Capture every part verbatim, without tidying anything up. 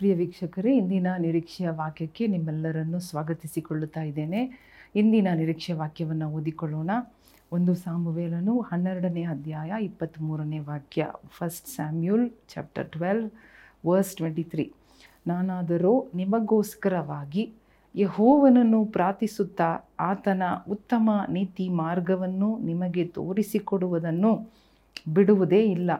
ಪ್ರಿಯ ವೀಕ್ಷಕರೇ, ಇಂದಿನ ನಿರೀಕ್ಷೆಯ ವಾಕ್ಯಕ್ಕೆ ನಿಮ್ಮೆಲ್ಲರನ್ನು ಸ್ವಾಗತಿಸಿಕೊಳ್ಳುತ್ತಾ ಇದ್ದೇನೆ. ಇಂದಿನ ನಿರೀಕ್ಷೆಯ ವಾಕ್ಯವನ್ನು ಓದಿಕೊಳ್ಳೋಣ. ಒಂದು ಸಾಮುವೇಲನು ಹನ್ನೆರಡನೇ ಅಧ್ಯಾಯ ಇಪ್ಪತ್ತ್ಮೂರನೇ ವಾಕ್ಯ, first Samuel chapter twelve verse twenty three. ನಾನಾದರೂ ನಿಮಗೋಸ್ಕರವಾಗಿ ಯೆಹೋವನನ್ನು ಪ್ರಾರ್ಥಿಸುತ್ತಾ ಆತನ ಉತ್ತಮ ನೀತಿ ಮಾರ್ಗವನ್ನು ನಿಮಗೆ ತೋರಿಸಿಕೊಡುವುದನ್ನು ಬಿಡುವುದೇ ಇಲ್ಲ,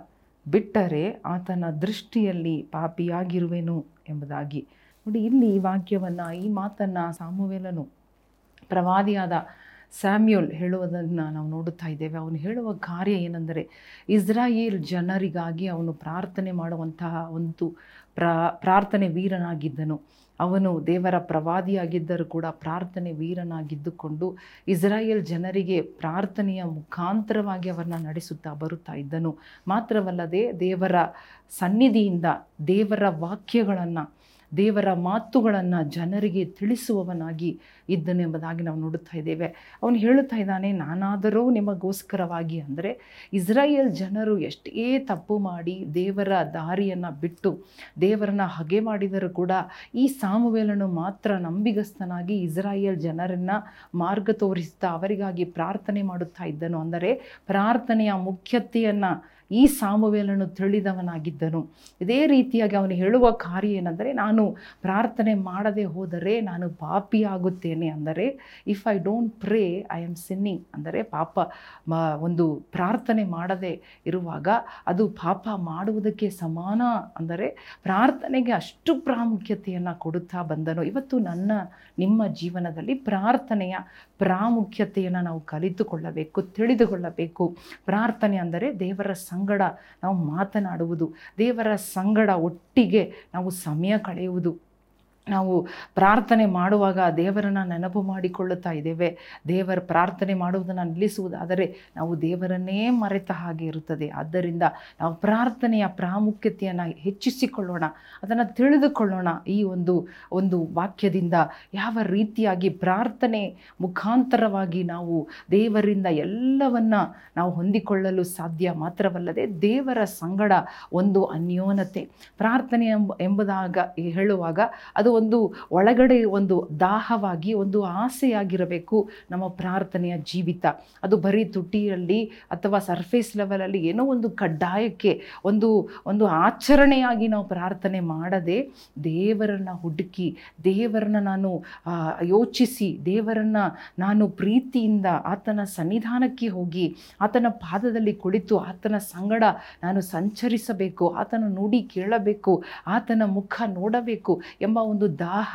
ಬಿಟ್ಟರೆ ಆತನ ದೃಷ್ಟಿಯಲ್ಲಿ ಪಾಪಿಯಾಗಿರುವೆನು ಎಂಬುದಾಗಿ. ನೋಡಿ, ಇಲ್ಲಿ ಈ ವಾಕ್ಯವನ್ನು, ಈ ಮಾತನ್ನು ಸಾಮುವೇಲನು ಪ್ರವಾದಿಯಾದ ಸ್ಯಾಮ್ಯೂಲ್ ಹೇಳುವುದನ್ನು ನಾವು ನೋಡುತ್ತಾ ಇದ್ದೇವೆ. ಅವನು ಹೇಳುವ ಕಾರ್ಯ ಏನೆಂದರೆ, ಇಸ್ರಾಯೇಲ್ ಜನರಿಗಾಗಿ ಅವನು ಪ್ರಾರ್ಥನೆ ಮಾಡುವಂತಹ ಒಂದು ಪ್ರಾ ಪ್ರಾರ್ಥನೆ ವೀರನಾಗಿದ್ದನು. ಅವನು ದೇವರ ಪ್ರವಾದಿಯಾಗಿದ್ದರೂ ಕೂಡ ಪ್ರಾರ್ಥನೆ ವೀರನಾಗಿದ್ದುಕೊಂಡು ಇಸ್ರಾಯೇಲ್ ಜನರಿಗೆ ಪ್ರಾರ್ಥನೆಯ ಮುಖಾಂತರವಾಗಿ ಅವರನ್ನು ನಡೆಸುತ್ತಾ ಬರುತ್ತಾ ಇದ್ದನು. ಮಾತ್ರವಲ್ಲದೆ ದೇವರ ಸನ್ನಿಧಿಯಿಂದ ದೇವರ ವಾಕ್ಯಗಳನ್ನು, ದೇವರ ಮಾತುಗಳನ್ನು ಜನರಿಗೆ ತಿಳಿಸುವವನಾಗಿ ಇದ್ದನೆಂಬುದಾಗಿ ನಾವು ನೋಡುತ್ತಾ ಇದ್ದೇವೆ. ಅವನು ಹೇಳುತ್ತಾ ಇದ್ದಾನೆ, ನಾನಾದರೂ ನಿಮಗೋಸ್ಕರವಾಗಿ. ಅಂದರೆ ಇಸ್ರಾಯೇಲ್ ಜನರು ಎಷ್ಟೇ ತಪ್ಪು ಮಾಡಿ ದೇವರ ದಾರಿಯನ್ನು ಬಿಟ್ಟು ದೇವರನ್ನ ಹಗೆ ಮಾಡಿದರೂ ಕೂಡ ಈ ಸಾಮುವೇಲನು ಮಾತ್ರ ನಂಬಿಗಸ್ತನಾಗಿ ಇಸ್ರಾಯೇಲ್ ಜನರನ್ನು ಮಾರ್ಗ ತೋರಿಸ್ತಾ ಅವರಿಗಾಗಿ ಪ್ರಾರ್ಥನೆ ಮಾಡುತ್ತಾ ಇದ್ದನು. ಅಂದರೆ ಪ್ರಾರ್ಥನೆಯ ಮುಖ್ಯತೆಯನ್ನು ಈ ಸಾಮುವೇಲನು ತಿಳಿದವನಾಗಿದ್ದನು. ಇದೇ ರೀತಿಯಾಗಿ ಅವನು ಹೇಳುವ ಕಾರ್ಯ ಏನೆಂದರೆ, ನಾನು ಪ್ರಾರ್ಥನೆ ಮಾಡದೆ ಹೋದರೆ ನಾನು ಪಾಪಿಯಾಗುತ್ತೇನೆ. ಅಂದರೆ if I don't pray I am sinning. ಅಂದರೆ ಪಾಪ ಒಂದು ಪ್ರಾರ್ಥನೆ ಮಾಡದೆ ಇರುವಾಗ ಅದು ಪಾಪ ಮಾಡುವುದಕ್ಕೆ ಸಮಾನ. ಅಂದರೆ ಪ್ರಾರ್ಥನೆಗೆ ಅಷ್ಟು ಪ್ರಾಮುಖ್ಯತೆಯನ್ನು ಕೊಡುತ್ತಾ ಬಂದನು. ಇವತ್ತು ನನ್ನ ನಿಮ್ಮ ಜೀವನದಲ್ಲಿ ಪ್ರಾರ್ಥನೆಯ ಪ್ರಾಮುಖ್ಯತೆಯನ್ನು ನಾವು ಕಲಿತುಕೊಳ್ಳಬೇಕು, ತಿಳಿದುಕೊಳ್ಳಬೇಕು. ಪ್ರಾರ್ಥನೆ ಅಂದರೆ ದೇವರ ಸಂಗಡ ನಾವು ಮಾತನಾಡುವುದು, ದೇವರ ಸಂಗಡ ಒಟ್ಟಿಗೆ ನಾವು ಸಮಯ ಕಳೆಯುವುದು. ನಾವು ಪ್ರಾರ್ಥನೆ ಮಾಡುವಾಗ ದೇವರನ್ನು ನೆನಪು ಮಾಡಿಕೊಳ್ಳುತ್ತಾ ಇದ್ದೇವೆ. ದೇವರ ಪ್ರಾರ್ಥನೆ ಮಾಡುವುದನ್ನು ನಿಲ್ಲಿಸುವುದಾದರೆ ನಾವು ದೇವರನ್ನೇ ಮರೆತ ಹಾಗೆ ಇರುತ್ತದೆ. ಆದ್ದರಿಂದ ನಾವು ಪ್ರಾರ್ಥನೆಯ ಪ್ರಾಮುಖ್ಯತೆಯನ್ನು ಹೆಚ್ಚಿಸಿಕೊಳ್ಳೋಣ, ಅದನ್ನು ತಿಳಿದುಕೊಳ್ಳೋಣ. ಈ ಒಂದು ಒಂದು ವಾಕ್ಯದಿಂದ ಯಾವ ರೀತಿಯಾಗಿ ಪ್ರಾರ್ಥನೆ ಮುಖಾಂತರವಾಗಿ ನಾವು ದೇವರಿಂದ ಎಲ್ಲವನ್ನ ನಾವು ಹೊಂದಿಕೊಳ್ಳಲು ಸಾಧ್ಯ. ಮಾತ್ರವಲ್ಲದೆ ದೇವರ ಸಂಗಡ ಒಂದು ಅನ್ಯೋನ್ಯತೆ. ಪ್ರಾರ್ಥನೆ ಎಂಬ ಎಂಬುದಾಗ ಹೇಳುವಾಗ ಅದು ಒಂದು ಒಳಗಡೆ ಒಂದು ದಾಹವಾಗಿ ಒಂದು ಆಸೆಯಾಗಿರಬೇಕು ನಮ್ಮ ಪ್ರಾರ್ಥನೆಯ ಜೀವಿತ. ಅದು ಬರೀ ತುಟಿಯಲ್ಲಿ ಅಥವಾ ಸರ್ಫೇಸ್ ಲೆವೆಲಲ್ಲಿ ಏನೋ ಒಂದು ಕಡ್ಡಾಯಕ್ಕೆ ಒಂದು ಒಂದು ಆಚರಣೆಯಾಗಿ ನಾವು ಪ್ರಾರ್ಥನೆ ಮಾಡದೆ ದೇವರನ್ನು ಹುಡುಕಿ, ದೇವರನ್ನು ನಾನು ಯೋಚಿಸಿ, ದೇವರನ್ನು ನಾನು ಪ್ರೀತಿಯಿಂದ ಆತನ ಸನ್ನಿಧಾನಕ್ಕೆ ಹೋಗಿ ಆತನ ಪಾದದಲ್ಲಿ ಕುಳಿತು ಆತನ ಸಂಗಡ ನಾನು ಸಂಚರಿಸಬೇಕು, ಆತನ ನುಡಿ ಕೇಳಬೇಕು, ಆತನ ಮುಖ ನೋಡಬೇಕು ಎಂಬ ಒಂದು ದಾಹ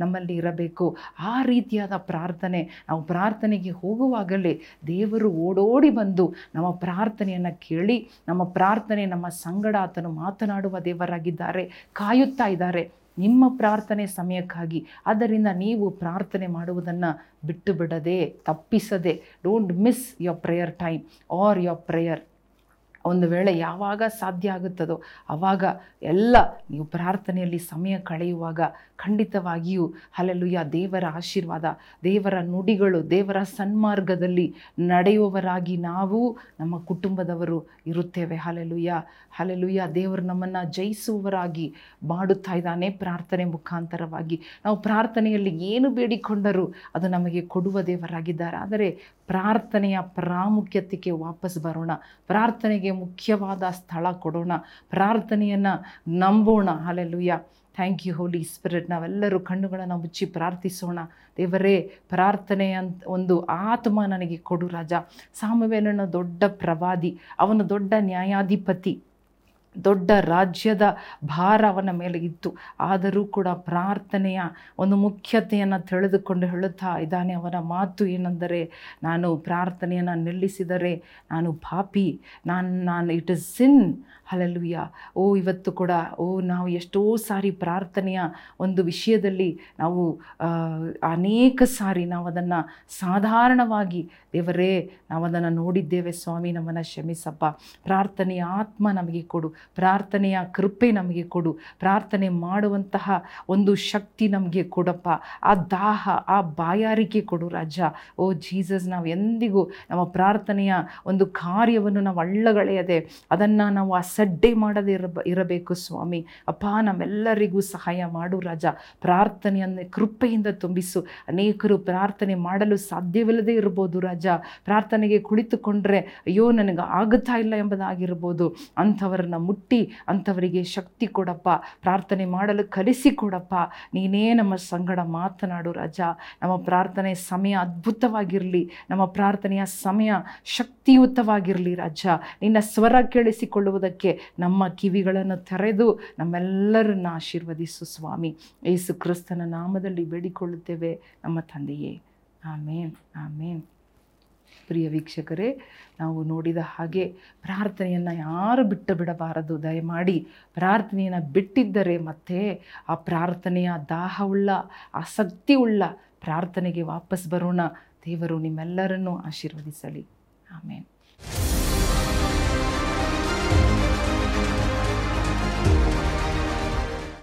ನಮ್ಮಲ್ಲಿ ಇರಬೇಕು. ಆ ರೀತಿಯಾದ ಪ್ರಾರ್ಥನೆ, ನಾವು ಪ್ರಾರ್ಥನೆಗೆ ಹೋಗುವಾಗಲೇ ದೇವರು ಓಡೋಡಿ ಬಂದು ನಮ್ಮ ಪ್ರಾರ್ಥನೆಯನ್ನು ಕೇಳಿ ನಮ್ಮ ಪ್ರಾರ್ಥನೆ ನಮ್ಮ ಸಂಗಡ ಆತನು ಮಾತನಾಡುವ ದೇವರಾಗಿದ್ದಾರೆ, ಕಾಯುತ್ತಾ ಇದ್ದಾರೆ ನಿಮ್ಮ ಪ್ರಾರ್ಥನೆ ಸಮಯಕ್ಕಾಗಿ. ಆದ್ದರಿಂದ ನೀವು ಪ್ರಾರ್ಥನೆ ಮಾಡುವುದನ್ನು ಬಿಟ್ಟು ಬಿಡದೆ, ತಪ್ಪಿಸದೆ, don't miss your prayer time or your prayer. ಒಂದು ವೇಳೆ ಯಾವಾಗ ಸಾಧ್ಯ ಆಗುತ್ತದೋ ಆವಾಗ ಎಲ್ಲ ನೀವು ಪ್ರಾರ್ಥನೆಯಲ್ಲಿ ಸಮಯ ಕಳೆಯುವಾಗ ಖಂಡಿತವಾಗಿಯೂ ಹಲ್ಲೆಲೂಯಾ ದೇವರ ಆಶೀರ್ವಾದ, ದೇವರ ನುಡಿಗಳು, ದೇವರ ಸನ್ಮಾರ್ಗದಲ್ಲಿ ನಡೆಯುವವರಾಗಿ ನಾವು ನಮ್ಮ ಕುಟುಂಬದವರು ಇರುತ್ತೇವೆ. ಹಲ್ಲೆಲೂಯಾ ಹಲ್ಲೆಲೂಯಾ ದೇವರು ನಮ್ಮನ್ನು ಜಯಿಸುವವರಾಗಿ ಮಾಡುತ್ತಾ ಇದ್ದಾನೆ ಪ್ರಾರ್ಥನೆ ಮುಖಾಂತರವಾಗಿ. ನಾವು ಪ್ರಾರ್ಥನೆಯಲ್ಲಿ ಏನು ಬೇಡಿಕೊಂಡರೂ ಅದು ನಮಗೆ ಕೊಡುವ ದೇವರಾಗಿದ್ದಾರೆ. ಆದರೆ ಪ್ರಾರ್ಥನೆಯ ಪ್ರಾಮುಖ್ಯತೆಗೆ ವಾಪಸ್ ಬರೋಣ, ಪ್ರಾರ್ಥನೆಗೆ ಮುಖ್ಯವಾದ ಸ್ಥಳ ಕೊಡೋಣ, ಪ್ರಾರ್ಥನೆಯನ್ನು ನಂಬೋಣ. Hallelujah, thank you Holy Spirit. ನಾವೆಲ್ಲರೂ ಕಣ್ಣುಗಳನ್ನು ಮುಚ್ಚಿ ಪ್ರಾರ್ಥಿಸೋಣ. ದೇವರೇ, ಪ್ರಾರ್ಥನೆಯ ಒಂದು ಆತ್ಮ ನನಗೆ ಕೊಡು ರಾಜ. ಸಾಮುವೇಲನು ದೊಡ್ಡ ಪ್ರವಾದಿ, ಅವನು ದೊಡ್ಡ ನ್ಯಾಯಾಧಿಪತಿ, ದೊಡ್ಡ ರಾಜ್ಯದ ಭಾರ ಅವನ ಮೇಲೆ ಇತ್ತು. ಆದರೂ ಕೂಡ ಪ್ರಾರ್ಥನೆಯ ಒಂದು ಮುಖ್ಯತೆಯನ್ನು ತಿಳಿದುಕೊಂಡು ಹೇಳುತ್ತಾ ಇದ್ದಾನೆ. ಅವನ ಮಾತು ಏನೆಂದರೆ, ನಾನು ಪ್ರಾರ್ಥನೆಯನ್ನು ನಿಲ್ಲಿಸಿದರೆ ನಾನು ಪಾಪಿ, ನಾನು ನಾನು ಇಟ್ ಇಸ್ ಸಿನ್. ಹಲ್ಲೆಲೂಯಾ. ಓ ಇವತ್ತು ಕೂಡ ಓ ನಾವು ಎಷ್ಟೋ ಸಾರಿ ಪ್ರಾರ್ಥನೆಯ ಒಂದು ವಿಷಯದಲ್ಲಿ ನಾವು ಅನೇಕ ಸಾರಿ ನಾವು ಅದನ್ನು ಸಾಧಾರಣವಾಗಿ, ದೇವರೇ ನಾವು ಅದನ್ನು ನೋಡಿದ್ದೇವೆ ಸ್ವಾಮಿ, ನಮ್ಮನ್ನು ಕ್ಷಮಿಸಪ್ಪ, ಪ್ರಾರ್ಥನೆಯ ಆತ್ಮ ನಮಗೆ ಕೊಡು. ಪ್ರಾರ್ಥನೆಯ ಕೃಪೆ ನಮಗೆ ಕೊಡು, ಪ್ರಾರ್ಥನೆ ಮಾಡುವಂತಹ ಒಂದು ಶಕ್ತಿ ನಮಗೆ ಕೊಡಪ್ಪ, ಆ ದಾಹ, ಆ ಬಾಯಾರಿಕೆ ಕೊಡು ರಾಜ. ಓ ಜೀಸಸ್, ನಾವು ಎಂದಿಗೂ ನಮ್ಮ ಪ್ರಾರ್ಥನೆಯ ಒಂದು ಕಾರ್ಯವನ್ನು ನಾವು ಅಳ್ಳಗಳೆಯದೆ ಅದನ್ನು ನಾವು ಅಸಡ್ಡೆ ಮಾಡದೇ ಇರಬ ಇರಬೇಕು ಸ್ವಾಮಿ. ಅಪ್ಪ, ನಮ್ಮೆಲ್ಲರಿಗೂ ಸಹಾಯ ಮಾಡು ರಾಜ, ಪ್ರಾರ್ಥನೆಯನ್ನು ಕೃಪೆಯಿಂದ ತುಂಬಿಸು. ಅನೇಕರು ಪ್ರಾರ್ಥನೆ ಮಾಡಲು ಸಾಧ್ಯವಿಲ್ಲದೆ ಇರ್ಬೋದು ರಾಜ, ಪ್ರಾರ್ಥನೆಗೆ ಕುಳಿತುಕೊಂಡ್ರೆ ಅಯ್ಯೋ ನನಗೆ ಆಗುತ್ತಾ ಇಲ್ಲ ಎಂಬುದಾಗಿರ್ಬೋದು. ಅಂಥವರನ್ನ ಮುಟ್ಟಿ ಅಂಥವರಿಗೆ ಶಕ್ತಿ ಕೊಡಪ್ಪ, ಪ್ರಾರ್ಥನೆ ಮಾಡಲು ಕಲಿಸಿಕೊಡಪ್ಪ. ನೀನೇ ನಮ್ಮ ಸಂಗಡ ಮಾತನಾಡು ರಾಜ. ನಮ್ಮ ಪ್ರಾರ್ಥನೆ ಸಮಯ ಅದ್ಭುತವಾಗಿರಲಿ, ನಮ್ಮ ಪ್ರಾರ್ಥನೆಯ ಸಮಯ ಶಕ್ತಿಯುತವಾಗಿರಲಿ ರಾಜ. ನಿನ್ನ ಸ್ವರ ಕೇಳಿಸಿಕೊಳ್ಳುವುದಕ್ಕೆ ನಮ್ಮ ಕಿವಿಗಳನ್ನು ತೆರೆದು ನಮ್ಮೆಲ್ಲರನ್ನ ಆಶೀರ್ವದಿಸು ಸ್ವಾಮಿ. ಯೇಸು ಕ್ರಿಸ್ತನ ನಾಮದಲ್ಲಿ ಬೇಡಿಕೊಳ್ಳುತ್ತೇವೆ ನಮ್ಮ ತಂದೆಯೇ, ಆಮೇನ್, ಆಮೇನ್. ಪ್ರಿಯ ವೀಕ್ಷಕರೇ, ನಾವು ನೋಡಿದ ಹಾಗೆ ಪ್ರಾರ್ಥನೆಯನ್ನು ಯಾರು ಬಿಟ್ಟು ಬಿಡಬಾರದು. ದಯಮಾಡಿ ಪ್ರಾರ್ಥನೆಯನ್ನು ಬಿಟ್ಟಿದ್ದರೆ ಮತ್ತೆ ಆ ಪ್ರಾರ್ಥನೆಯ ದಾಹವುಳ್ಳ, ಆಸಕ್ತಿ ಉಳ್ಳ ಪ್ರಾರ್ಥನೆಗೆ ವಾಪಸ್ ಬರೋಣ. ದೇವರು ನಿಮ್ಮೆಲ್ಲರನ್ನು ಆಶೀರ್ವದಿಸಲಿ. ಆಮೇನ್.